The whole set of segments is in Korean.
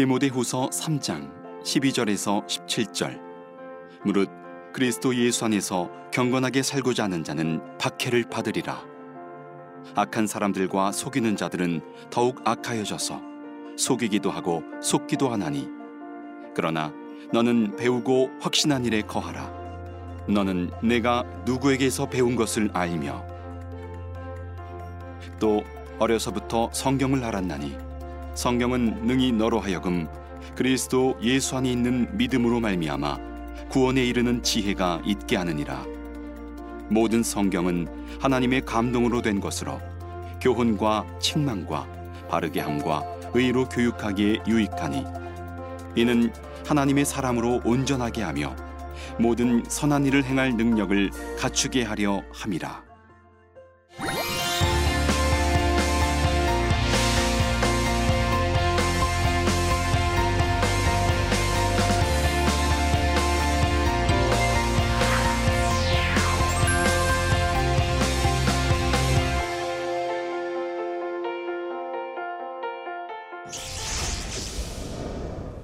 디모데후서 3장 12절에서 17절. 무릇 그리스도 예수 안에서 경건하게 살고자 하는 자는 박해를 받으리라. 악한 사람들과 속이는 자들은 더욱 악하여져서 속이기도 하고 속기도 하나니, 그러나 너는 배우고 확신한 일에 거하라. 너는 내가 누구에게서 배운 것을 알며 또 어려서부터 성경을 알았나니, 성경은 능히 너로 하여금 그리스도 예수 안에 있는 믿음으로 말미암아 구원에 이르는 지혜가 있게 하느니라. 모든 성경은 하나님의 감동으로 된 것으로 교훈과 책망과 바르게 함과 의로 교육하기에 유익하니, 이는 하나님의 사람으로 온전하게 하며 모든 선한 일을 행할 능력을 갖추게 하려 함이라.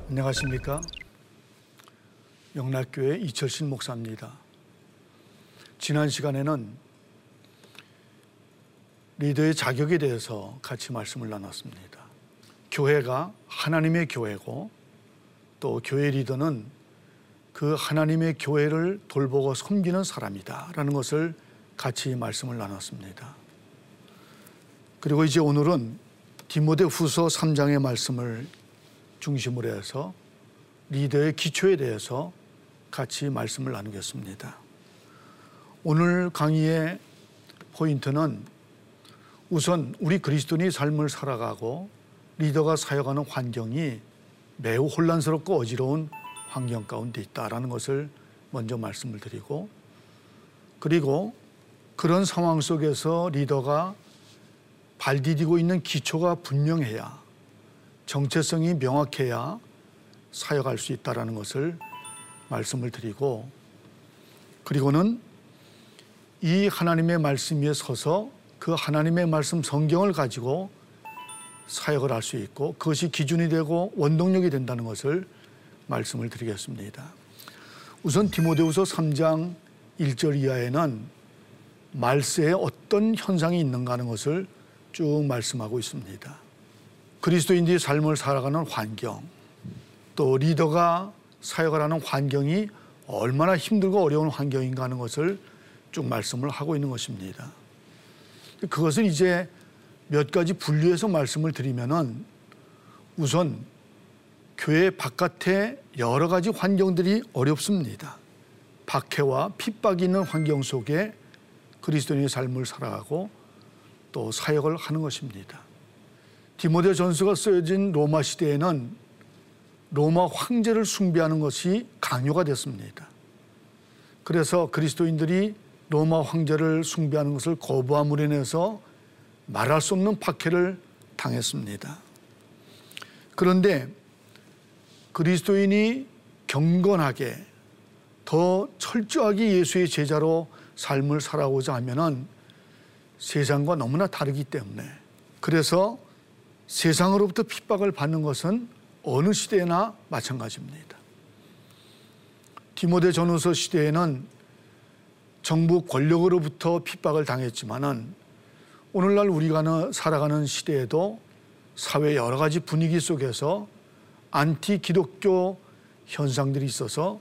안녕하십니까? 영락교회 이철신 목사입니다. 지난 시간에는 리더의 자격에 대해서 같이 말씀을 나눴습니다. 교회가 하나님의 교회고, 또 교회 리더는 그 하나님의 교회를 돌보고 섬기는 사람이다 라는 것을 같이 말씀을 나눴습니다. 그리고 이제 오늘은 디모데후서 3장의 말씀을 중심으로 해서 리더의 기초에 대해서 같이 말씀을 나누겠습니다. 오늘 강의의 포인트는 우선 우리 그리스도인의 삶을 살아가고 리더가 사역하는 환경이 매우 혼란스럽고 어지러운 환경 가운데 있다라는 것을 먼저 말씀을 드리고, 그리고 그런 상황 속에서 리더가 발 디디고 있는 기초가 분명해야, 정체성이 명확해야 사역할 수 있다는 것을 말씀을 드리고, 그리고는 이 하나님의 말씀 위에 서서 그 하나님의 말씀 성경을 가지고 사역을 할 수 있고 그것이 기준이 되고 원동력이 된다는 것을 말씀을 드리겠습니다. 우선 디모데후서 3장 1절 이하에는 말세에 어떤 현상이 있는가 하는 것을 쭉 말씀하고 있습니다. 그리스도인들의 삶을 살아가는 환경, 또 리더가 사역을 하는 환경이 얼마나 힘들고 어려운 환경인가 하는 것을 쭉 말씀을 하고 있는 것입니다. 그것을 이제 몇 가지 분류해서 말씀을 드리면은, 우선 교회 바깥에 여러 가지 환경들이 어렵습니다. 박해와 핍박이 있는 환경 속에 그리스도인의 삶을 살아가고 또 사역을 하는 것입니다. 디모데전서가 쓰여진 로마 시대에는 로마 황제를 숭배하는 것이 강요가 됐습니다. 그래서 그리스도인들이 로마 황제를 숭배하는 것을 거부함으로 인해서 말할 수 없는 박해를 당했습니다. 그런데 그리스도인이 경건하게 더 철저하게 예수의 제자로 삶을 살아오자 하면은 세상과 너무나 다르기 때문에, 그래서 세상으로부터 핍박을 받는 것은 어느 시대나 마찬가지입니다. 디모데전후서 시대에는 정부 권력으로부터 핍박을 당했지만은, 오늘날 우리가 살아가는 시대에도 사회 여러 가지 분위기 속에서 안티 기독교 현상들이 있어서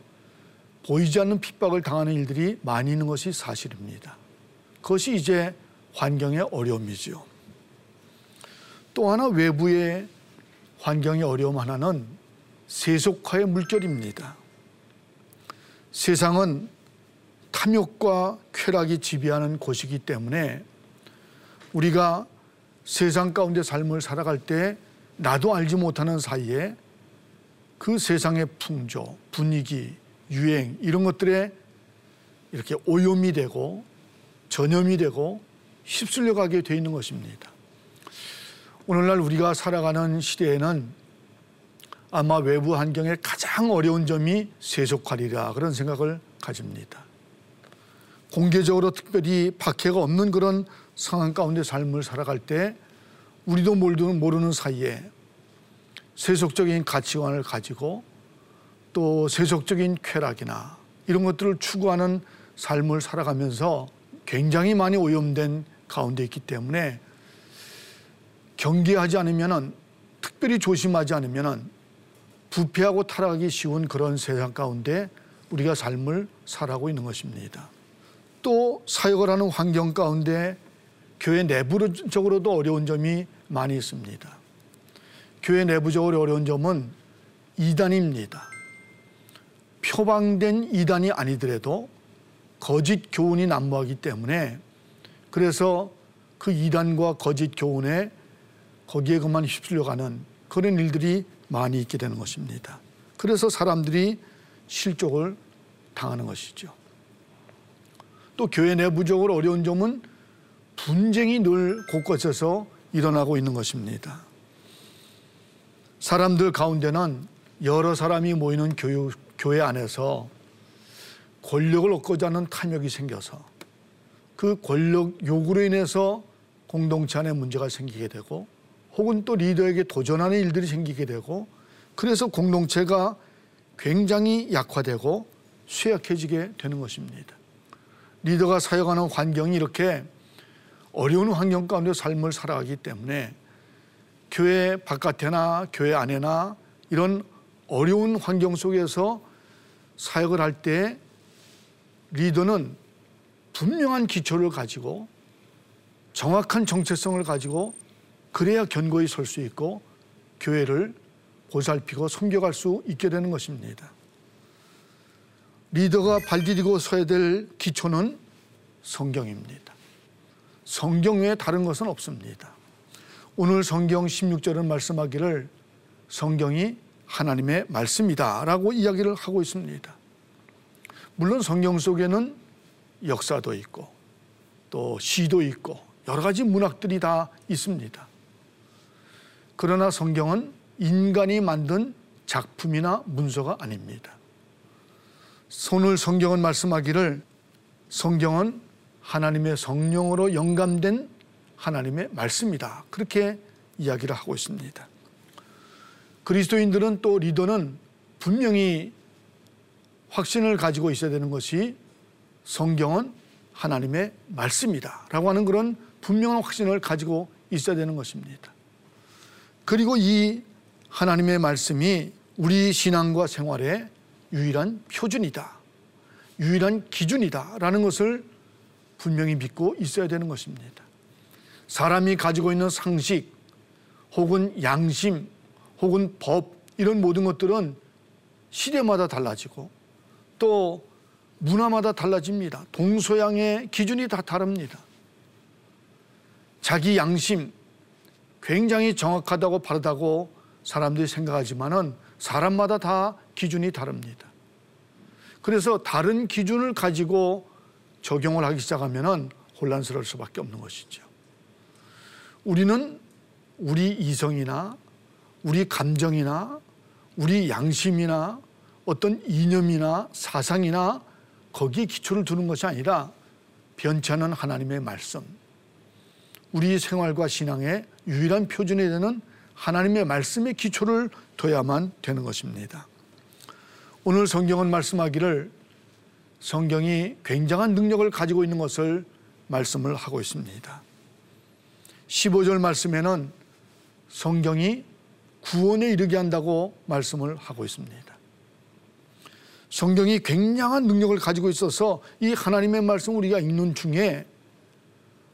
보이지 않는 핍박을 당하는 일들이 많이 있는 것이 사실입니다. 그것이 이제 환경의 어려움이지요. 또 하나 외부의 환경의 어려움 하나는 세속화의 물결입니다. 세상은 탐욕과 쾌락이 지배하는 곳이기 때문에 우리가 세상 가운데 삶을 살아갈 때 나도 알지 못하는 사이에 그 세상의 풍조, 분위기, 유행 이런 것들에 이렇게 오염이 되고 전염이 되고 휩쓸려가게 돼 있는 것입니다. 오늘날 우리가 살아가는 시대에는 아마 외부 환경의 가장 어려운 점이 세속화리라 그런 생각을 가집니다. 공개적으로 특별히 박해가 없는 그런 상황 가운데 삶을 살아갈 때 우리도 모르는 사이에 세속적인 가치관을 가지고 또 세속적인 쾌락이나 이런 것들을 추구하는 삶을 살아가면서 굉장히 많이 오염된 가운데 있기 때문에 경계하지 않으면, 특별히 조심하지 않으면 부패하고 타락하기 쉬운 그런 세상 가운데 우리가 삶을 살아가고 있는 것입니다. 또 사역을 하는 환경 가운데 교회 내부적으로도 어려운 점이 많이 있습니다. 교회 내부적으로 어려운 점은 이단입니다. 표방된 이단이 아니더라도 거짓 교훈이 난무하기 때문에, 그래서 그 이단과 거짓 교훈에 거기에 그만 휩쓸려가는 그런 일들이 많이 있게 되는 것입니다. 그래서 사람들이 실족을 당하는 것이죠. 또 교회 내부적으로 어려운 점은 분쟁이 늘 곳곳에서 일어나고 있는 것입니다. 사람들 가운데는 여러 사람이 모이는 교회 안에서 권력을 얻고자 하는 탐욕이 생겨서 그 권력 요구로 인해서 공동체 안에 문제가 생기게 되고, 혹은 또 리더에게 도전하는 일들이 생기게 되고, 그래서 공동체가 굉장히 약화되고 쇠약해지게 되는 것입니다. 리더가 사역하는 환경이 이렇게 어려운 환경 가운데 삶을 살아가기 때문에 교회 바깥이나 교회 안에나 이런 어려운 환경 속에서 사역을 할 때 리더는 분명한 기초를 가지고 정확한 정체성을 가지고 그래야 견고히 설 수 있고 교회를 보살피고 섬겨갈 수 있게 되는 것입니다. 리더가 발디디고 서야 될 기초는 성경입니다. 성경 외에 다른 것은 없습니다. 오늘 성경 16절은 말씀하기를 성경이 하나님의 말씀이다 라고 이야기를 하고 있습니다. 물론 성경 속에는 역사도 있고 또 시도 있고 여러 가지 문학들이 다 있습니다. 그러나 성경은 인간이 만든 작품이나 문서가 아닙니다. 오늘 성경은 말씀하기를 성경은 하나님의 성령으로 영감된 하나님의 말씀이다, 그렇게 이야기를 하고 있습니다. 그리스도인들은 또 리더는 분명히 확신을 가지고 있어야 되는 것이 성경은 하나님의 말씀이다 라고 하는 그런 분명한 확신을 가지고 있어야 되는 것입니다. 그리고 이 하나님의 말씀이 우리 신앙과 생활의 유일한 표준이다, 유일한 기준이다 라는 것을 분명히 믿고 있어야 되는 것입니다. 사람이 가지고 있는 상식 혹은 양심 혹은 법, 이런 모든 것들은 시대마다 달라지고 또 문화마다 달라집니다. 동서양의 기준이 다 다릅니다. 자기 양심 굉장히 정확하다고 바르다고 사람들이 생각하지만은 사람마다 다 기준이 다릅니다. 그래서 다른 기준을 가지고 적용을 하기 시작하면은 혼란스러울 수밖에 없는 것이죠. 우리는 우리 이성이나 우리 감정이나 우리 양심이나 어떤 이념이나 사상이나 거기에 기초를 두는 것이 아니라 변치 않은 하나님의 말씀, 우리 생활과 신앙의 유일한 표준이 되는 하나님의 말씀의 기초를 둬야만 되는 것입니다. 오늘 성경은 말씀하기를 성경이 굉장한 능력을 가지고 있는 것을 말씀을 하고 있습니다. 15절 말씀에는 성경이 구원에 이르게 한다고 말씀을 하고 있습니다. 성경이 굉장한 능력을 가지고 있어서 이 하나님의 말씀 우리가 읽는 중에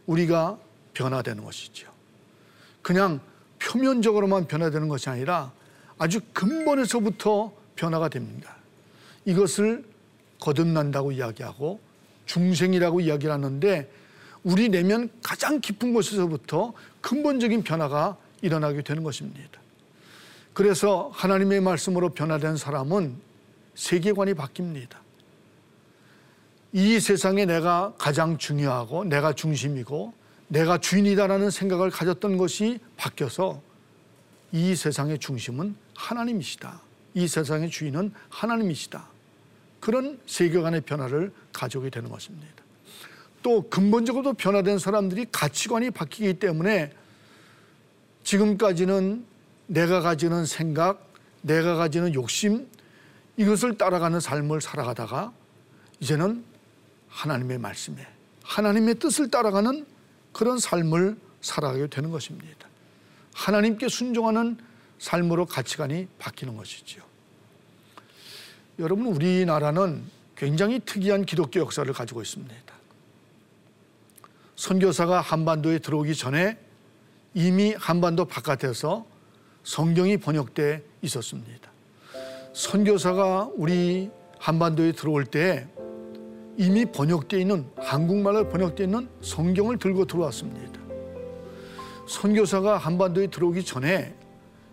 우리가 변화되는 것이죠. 그냥 표면적으로만 변화되는 것이 아니라 아주 근본에서부터 변화가 됩니다. 이것을 거듭난다고 이야기하고 중생이라고 이야기를 하는데, 우리 내면 가장 깊은 곳에서부터 근본적인 변화가 일어나게 되는 것입니다. 그래서 하나님의 말씀으로 변화된 사람은 세계관이 바뀝니다. 이 세상에 내가 가장 중요하고 내가 중심이고 내가 주인이다라는 생각을 가졌던 것이 바뀌어서 이 세상의 중심은 하나님이시다, 이 세상의 주인은 하나님이시다, 그런 세계관의 변화를 가져오게 되는 것입니다. 또 근본적으로 변화된 사람들이 가치관이 바뀌기 때문에 지금까지는 내가 가지는 생각, 내가 가지는 욕심, 이것을 따라가는 삶을 살아가다가 이제는 하나님의 말씀에, 하나님의 뜻을 따라가는 그런 삶을 살아가게 되는 것입니다. 하나님께 순종하는 삶으로 가치관이 바뀌는 것이지요. 여러분, 우리나라는 굉장히 특이한 기독교 역사를 가지고 있습니다. 선교사가 한반도에 들어오기 전에 이미 한반도 바깥에서 성경이 번역돼 있었습니다. 선교사가 우리 한반도에 들어올 때 이미 번역되어 있는, 한국말로 번역되어 있는 성경을 들고 들어왔습니다. 선교사가 한반도에 들어오기 전에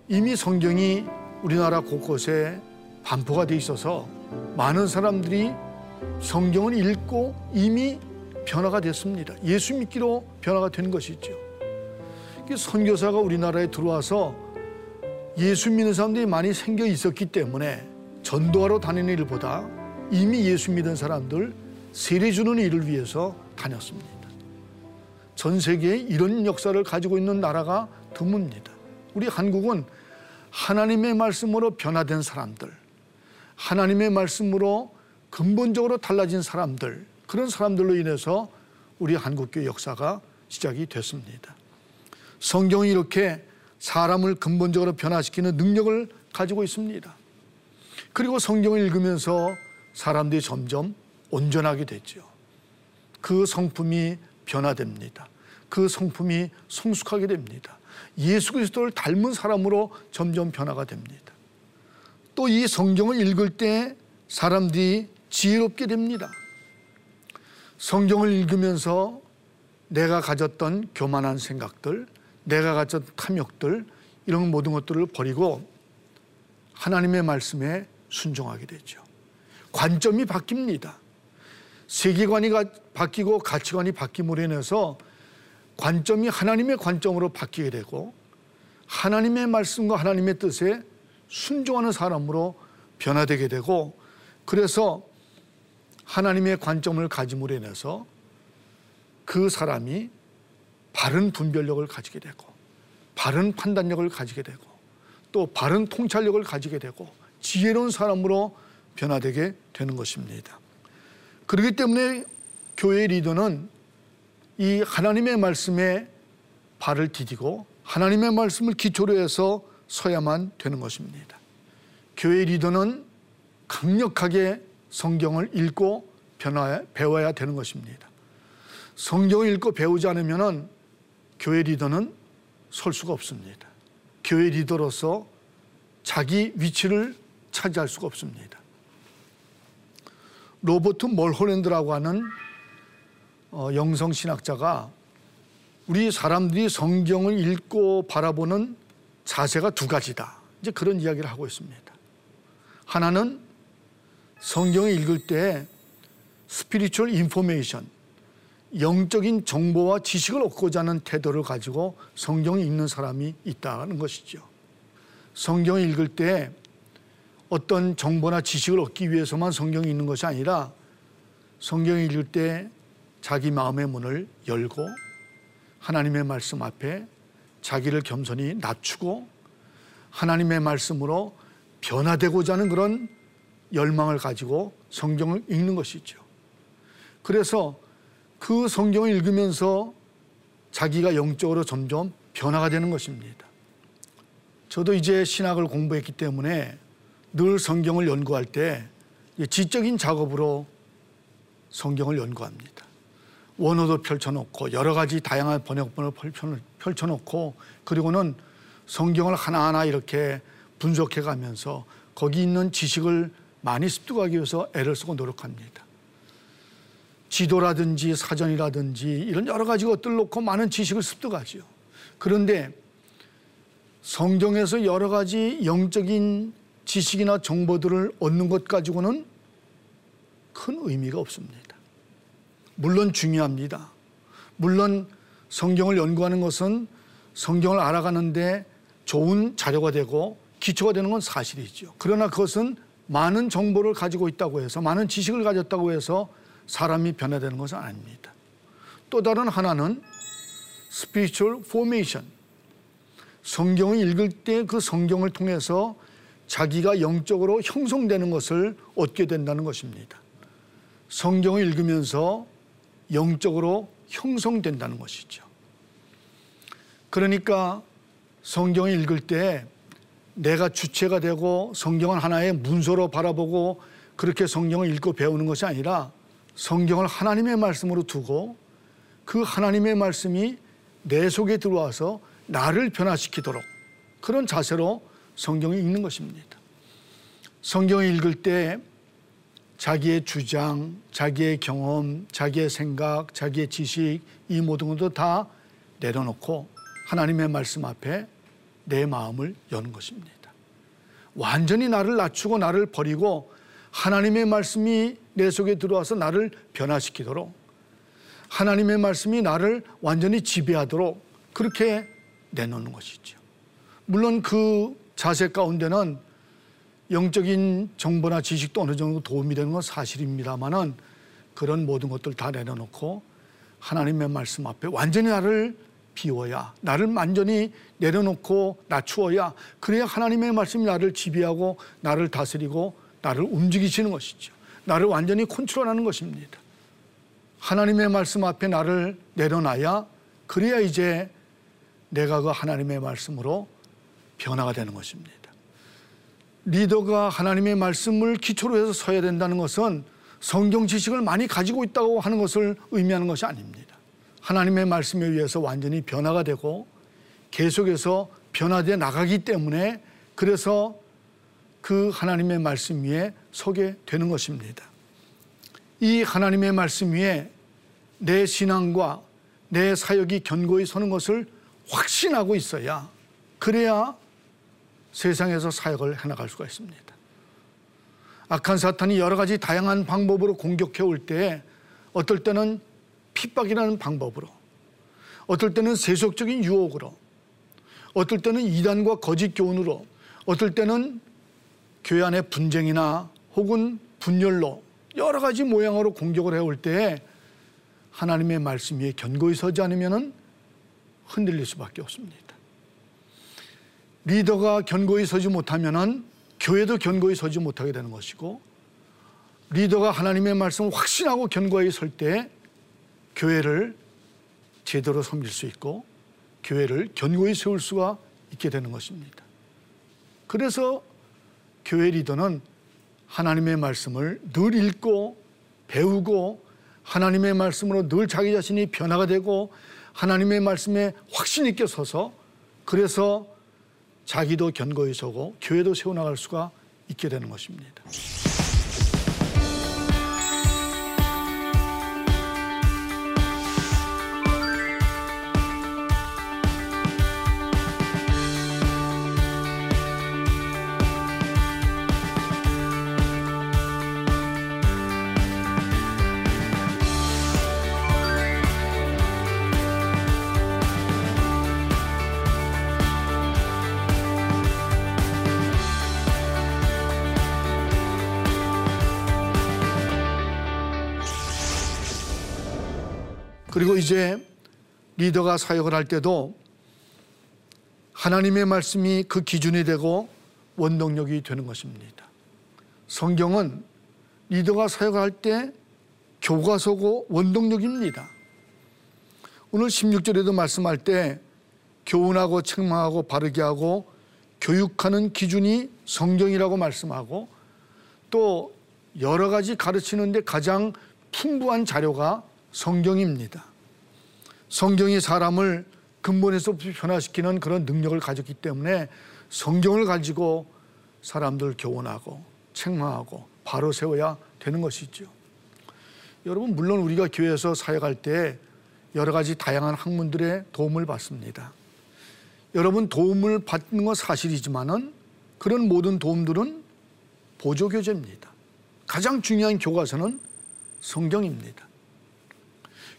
이미 성경이 우리나라 곳곳에 반포가 돼 있어서 많은 사람들이 성경을 읽고 이미 변화가 됐습니다. 예수 믿기로 변화가 된 것이죠. 선교사가 우리나라에 들어와서 예수 믿는 사람들이 많이 생겨 있었기 때문에 전도하러 다니는 일보다 이미 예수 믿은 사람들 세례주는 일을 위해서 다녔습니다. 전 세계에 이런 역사를 가지고 있는 나라가 드뭅니다. 우리 한국은 하나님의 말씀으로 변화된 사람들, 하나님의 말씀으로 근본적으로 달라진 사람들, 그런 사람들로 인해서 우리 한국교회 역사가 시작이 됐습니다. 성경이 이렇게 사람을 근본적으로 변화시키는 능력을 가지고 있습니다. 그리고 성경을 읽으면서 사람들이 점점 온전하게 됐죠. 그 성품이 변화됩니다. 그 성품이 성숙하게 됩니다. 예수 그리스도를 닮은 사람으로 점점 변화가 됩니다. 또 이 성경을 읽을 때 사람들이 지혜롭게 됩니다. 성경을 읽으면서 내가 가졌던 교만한 생각들, 내가 가졌던 탐욕들, 이런 모든 것들을 버리고 하나님의 말씀에 순종하게 되죠. 관점이 바뀝니다. 세계관이 바뀌고 가치관이 바뀜으로 인해서 관점이 하나님의 관점으로 바뀌게 되고 하나님의 말씀과 하나님의 뜻에 순종하는 사람으로 변화되게 되고, 그래서 하나님의 관점을 가짐으로 인해서 그 사람이 바른 분별력을 가지게 되고 바른 판단력을 가지게 되고 또 바른 통찰력을 가지게 되고 지혜로운 사람으로 변화되게 되는 것입니다. 그렇기 때문에 교회의 리더는 이 하나님의 말씀에 발을 디디고 하나님의 말씀을 기초로 해서 서야만 되는 것입니다. 교회의 리더는 강력하게 성경을 읽고 배워야 되는 것입니다. 성경을 읽고 배우지 않으면 교회 리더는 설 수가 없습니다. 교회 리더로서 자기 위치를 차지할 수가 없습니다. 로버트 몰홀랜드라고 하는 영성신학자가 우리 사람들이 성경을 읽고 바라보는 자세가 두 가지다, 이제 그런 이야기를 하고 있습니다. 하나는 성경을 읽을 때 스피리추얼 인포메이션, 영적인 정보와 지식을 얻고자 하는 태도를 가지고 성경을 읽는 사람이 있다는 것이죠. 성경을 읽을 때 어떤 정보나 지식을 얻기 위해서만 성경이 읽는 것이 아니라 성경을 읽을 때 자기 마음의 문을 열고 하나님의 말씀 앞에 자기를 겸손히 낮추고 하나님의 말씀으로 변화되고자 하는 그런 열망을 가지고 성경을 읽는 것이죠. 그래서 그 성경을 읽으면서 자기가 영적으로 점점 변화가 되는 것입니다. 저도 이제 신학을 공부했기 때문에 늘 성경을 연구할 때 지적인 작업으로 성경을 연구합니다. 원어도 펼쳐놓고 여러 가지 다양한 번역본을 펼쳐놓고, 그리고는 성경을 하나하나 이렇게 분석해 가면서 거기 있는 지식을 많이 습득하기 위해서 애를 쓰고 노력합니다. 지도라든지 사전이라든지 이런 여러 가지 것들 놓고 많은 지식을 습득하죠. 그런데 성경에서 여러 가지 영적인 지식이나 정보들을 얻는 것 가지고는 큰 의미가 없습니다. 물론 중요합니다. 물론 성경을 연구하는 것은 성경을 알아가는데 좋은 자료가 되고 기초가 되는 건 사실이죠. 그러나 그것은 많은 정보를 가지고 있다고 해서, 많은 지식을 가졌다고 해서 사람이 변화되는 것은 아닙니다. 또 다른 하나는 스피리추얼 포메이션, 성경을 읽을 때 그 성경을 통해서 자기가 영적으로 형성되는 것을 얻게 된다는 것입니다. 성경을 읽으면서 영적으로 형성된다는 것이죠. 그러니까 성경을 읽을 때 내가 주체가 되고 성경을 하나의 문서로 바라보고 그렇게 성경을 읽고 배우는 것이 아니라 성경을 하나님의 말씀으로 두고 그 하나님의 말씀이 내 속에 들어와서 나를 변화시키도록 그런 자세로 성경을 읽는 것입니다. 성경을 읽을 때 자기의 주장, 자기의 경험, 자기의 생각, 자기의 지식 이 모든 것도 다 내려놓고 하나님의 말씀 앞에 내 마음을 여는 것입니다. 완전히 나를 낮추고 나를 버리고 하나님의 말씀이 내 속에 들어와서 나를 변화시키도록 하나님의 말씀이 나를 완전히 지배하도록 그렇게 내놓는 것이죠. 물론 그 자세 가운데는 영적인 정보나 지식도 어느 정도 도움이 되는 건 사실입니다만은 그런 모든 것들 다 내려놓고 하나님의 말씀 앞에 완전히 나를 비워야, 나를 완전히 내려놓고 낮추어야, 그래야 하나님의 말씀이 나를 지배하고 나를 다스리고 나를 움직이시는 것이죠. 나를 완전히 컨트롤하는 것입니다. 하나님의 말씀 앞에 나를 내려놔야, 그래야 이제 내가 그 하나님의 말씀으로 변화가 되는 것입니다. 리더가 하나님의 말씀을 기초로 해서 서야 된다는 것은 성경 지식을 많이 가지고 있다고 하는 것을 의미하는 것이 아닙니다. 하나님의 말씀에 의해서 완전히 변화가 되고 계속해서 변화되어 나가기 때문에 그래서 그 하나님의 말씀 위에 서게 되는 것입니다. 이 하나님의 말씀 위에 내 신앙과 내 사역이 견고히 서는 것을 확신하고 있어야, 그래야 세상에서 사역을 해나갈 수가 있습니다. 악한 사탄이 여러 가지 다양한 방법으로 공격해 올 때, 어떨 때는 핍박이라는 방법으로, 어떨 때는 세속적인 유혹으로, 어떨 때는 이단과 거짓 교훈으로, 어떨 때는 교회 안의 분쟁이나 혹은 분열로 여러 가지 모양으로 공격을 해올 때 하나님의 말씀 위에 견고히 서지 않으면 흔들릴 수밖에 없습니다. 리더가 견고히 서지 못하면 교회도 견고히 서지 못하게 되는 것이고, 리더가 하나님의 말씀을 확신하고 견고히 설 때 교회를 제대로 섬길 수 있고 교회를 견고히 세울 수가 있게 되는 것입니다. 그래서 교회 리더는 하나님의 말씀을 늘 읽고 배우고 하나님의 말씀으로 늘 자기 자신이 변화가 되고 하나님의 말씀에 확신 있게 서서, 그래서 자기도 견고히 서고 교회도 세워나갈 수가 있게 되는 것입니다. 그리고 이제 리더가 사역을 할 때도 하나님의 말씀이 그 기준이 되고 원동력이 되는 것입니다. 성경은 리더가 사역을 할 때 교과서고 원동력입니다. 오늘 16절에도 말씀할 때 교훈하고 책망하고 바르게 하고 교육하는 기준이 성경이라고 말씀하고, 또 여러 가지 가르치는데 가장 풍부한 자료가 성경입니다. 성경이 사람을 근본에서 변화시키는 그런 능력을 가졌기 때문에 성경을 가지고 사람들 교훈하고 책망하고 바로 세워야 되는 것이죠. 여러분, 물론 우리가 교회에서 사역할 때 여러 가지 다양한 학문들의 도움을 받습니다. 여러분, 도움을 받는 건 사실이지만은 그런 모든 도움들은 보조교재입니다. 가장 중요한 교과서는 성경입니다.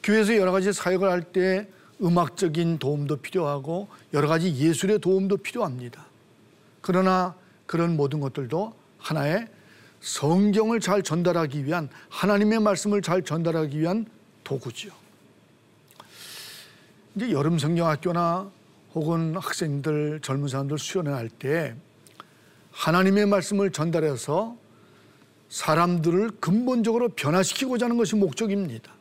교회에서 여러 가지 사역을 할 때 음악적인 도움도 필요하고 여러 가지 예술의 도움도 필요합니다. 그러나 그런 모든 것들도 하나의 성경을 잘 전달하기 위한, 하나님의 말씀을 잘 전달하기 위한 도구죠. 이제 여름 성경학교나 혹은 학생들, 젊은 사람들 수련회 할 때 하나님의 말씀을 전달해서 사람들을 근본적으로 변화시키고자 하는 것이 목적입니다.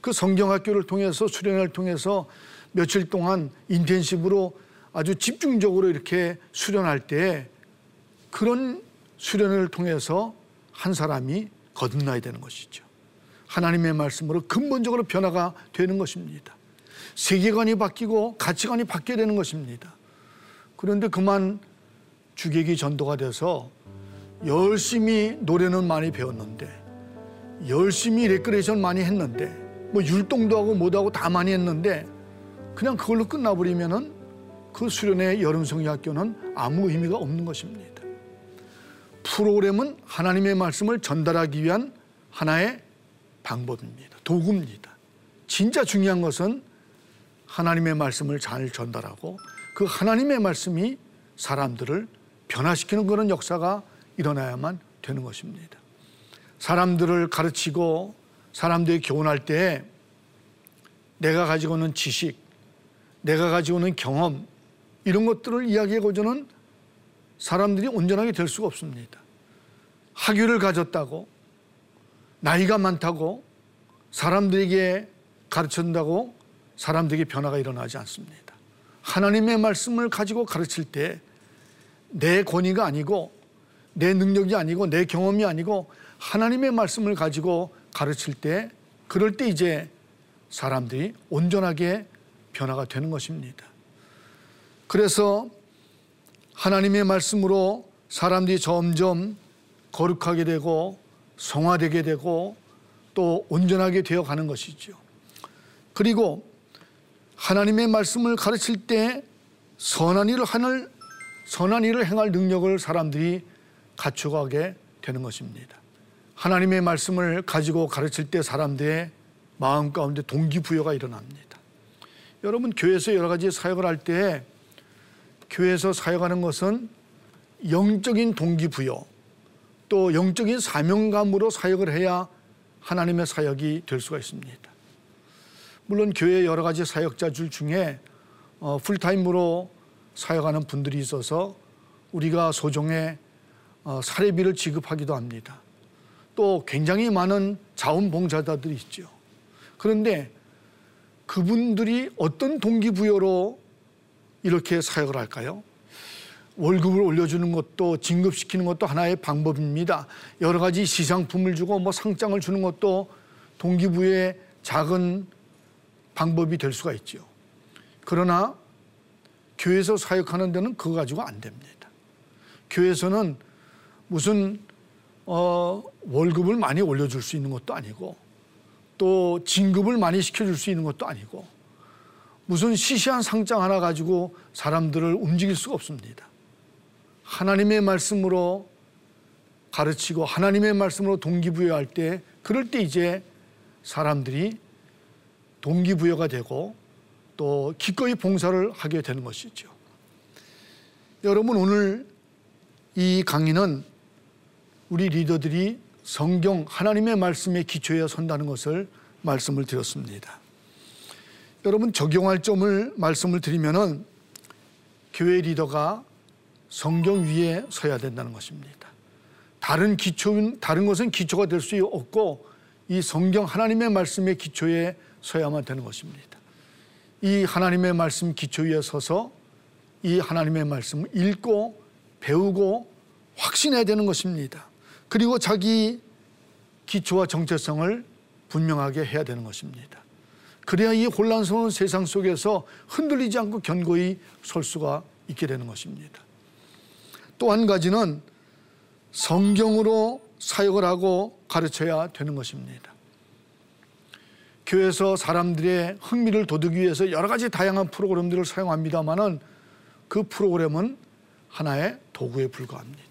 그 성경학교를 통해서 수련회를 통해서 며칠 동안 인텐시브로 아주 집중적으로 이렇게 수련할 때 그런 수련회를 통해서 한 사람이 거듭나야 되는 것이죠. 하나님의 말씀으로 근본적으로 변화가 되는 것입니다. 세계관이 바뀌고 가치관이 바뀌게 되는 것입니다. 그런데 그만 주객이 전도가 돼서 열심히 노래는 많이 배웠는데, 열심히 레크레이션 많이 했는데, 뭐 율동도 하고 뭐도 하고 다 많이 했는데 그냥 그걸로 끝나버리면은 그 수련회 여름성경학교는 아무 의미가 없는 것입니다. 프로그램은 하나님의 말씀을 전달하기 위한 하나의 방법입니다. 도구입니다. 진짜 중요한 것은 하나님의 말씀을 잘 전달하고 그 하나님의 말씀이 사람들을 변화시키는 그런 역사가 일어나야만 되는 것입니다. 사람들을 가르치고 사람들에게 교훈할 때 내가 가지고 있는 지식, 내가 가지고 있는 경험, 이런 것들을 이야기하고는 사람들이 온전하게 될 수가 없습니다. 학위를 가졌다고, 나이가 많다고 사람들에게 가르친다고 사람들에게 변화가 일어나지 않습니다. 하나님의 말씀을 가지고 가르칠 때 내 권위가 아니고 내 능력이 아니고 내 경험이 아니고 하나님의 말씀을 가지고 가르칠 때, 그럴 때 이제 사람들이 온전하게 변화가 되는 것입니다. 그래서 하나님의 말씀으로 사람들이 점점 거룩하게 되고 성화되게 되고 또 온전하게 되어가는 것이죠. 그리고 하나님의 말씀을 가르칠 때 선한 일을 행할 능력을 사람들이 갖추게 되는 것입니다. 하나님의 말씀을 가지고 가르칠 때 사람들의 마음 가운데 동기부여가 일어납니다. 여러분, 교회에서 여러 가지 사역을 할 때 교회에서 사역하는 것은 영적인 동기부여, 또 영적인 사명감으로 사역을 해야 하나님의 사역이 될 수가 있습니다. 물론 교회 여러 가지 사역자들 중에 풀타임으로 사역하는 분들이 있어서 우리가 소정의 사례비를 지급하기도 합니다. 또 굉장히 많은 자원봉사자들이 있죠. 그런데 그분들이 어떤 동기부여로 이렇게 사역을 할까요? 월급을 올려주는 것도, 진급시키는 것도 하나의 방법입니다. 여러 가지 시상품을 주고 뭐 상장을 주는 것도 동기부여의 작은 방법이 될 수가 있죠. 그러나 교회에서 사역하는 데는 그거 가지고 안 됩니다. 교회에서는 무슨 월급을 많이 올려줄 수 있는 것도 아니고, 또 진급을 많이 시켜줄 수 있는 것도 아니고, 무슨 시시한 상장 하나 가지고 사람들을 움직일 수가 없습니다. 하나님의 말씀으로 가르치고 하나님의 말씀으로 동기부여할 때, 그럴 때 이제 사람들이 동기부여가 되고 또 기꺼이 봉사를 하게 되는 것이죠. 여러분, 오늘 이 강의는 우리 리더들이 성경 하나님의 말씀에 기초해야 선다는 것을 말씀을 드렸습니다. 여러분, 적용할 점을 말씀을 드리면은 교회 리더가 성경 위에 서야 된다는 것입니다. 다른 것은 기초가 될 수 없고 이 성경 하나님의 말씀의 기초에 서야만 되는 것입니다. 이 하나님의 말씀 기초 위에 서서 이 하나님의 말씀을 읽고 배우고 확신해야 되는 것입니다. 그리고 자기 기초와 정체성을 분명하게 해야 되는 것입니다. 그래야 이 혼란스러운 세상 속에서 흔들리지 않고 견고히 설 수가 있게 되는 것입니다. 또 한 가지는 성경으로 사역을 하고 가르쳐야 되는 것입니다. 교회에서 사람들의 흥미를 돋우기 위해서 여러 가지 다양한 프로그램들을 사용합니다만은 그 프로그램은 하나의 도구에 불과합니다.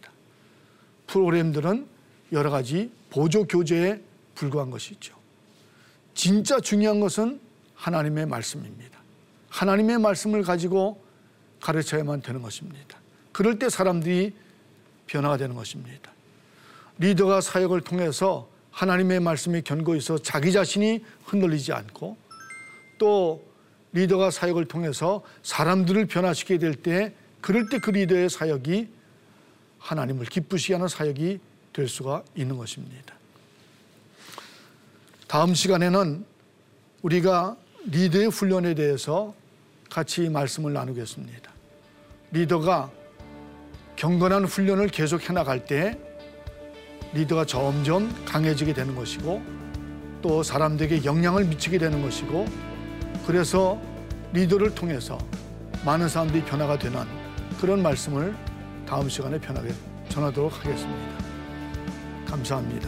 프로그램들은 여러 가지 보조 교재에 불과한 것이죠. 진짜 중요한 것은 하나님의 말씀입니다. 하나님의 말씀을 가지고 가르쳐야만 되는 것입니다. 그럴 때 사람들이 변화가 되는 것입니다. 리더가 사역을 통해서 하나님의 말씀이 견고해서 자기 자신이 흔들리지 않고 또 리더가 사역을 통해서 사람들을 변화시키게 될 때, 그럴 때 그 리더의 사역이 하나님을 기쁘시게 하는 사역이 될 수가 있는 것입니다. 다음 시간에는 우리가 리더의 훈련에 대해서 같이 말씀을 나누겠습니다. 리더가 경건한 훈련을 계속 해나갈 때 리더가 점점 강해지게 되는 것이고, 또 사람들에게 영향을 미치게 되는 것이고, 그래서 리더를 통해서 많은 사람들이 변화가 되는 그런 말씀을 다음 시간에 편하게 전하도록 하겠습니다. 감사합니다.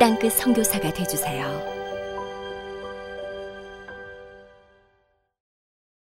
땅끝 선교사가 되어주세요.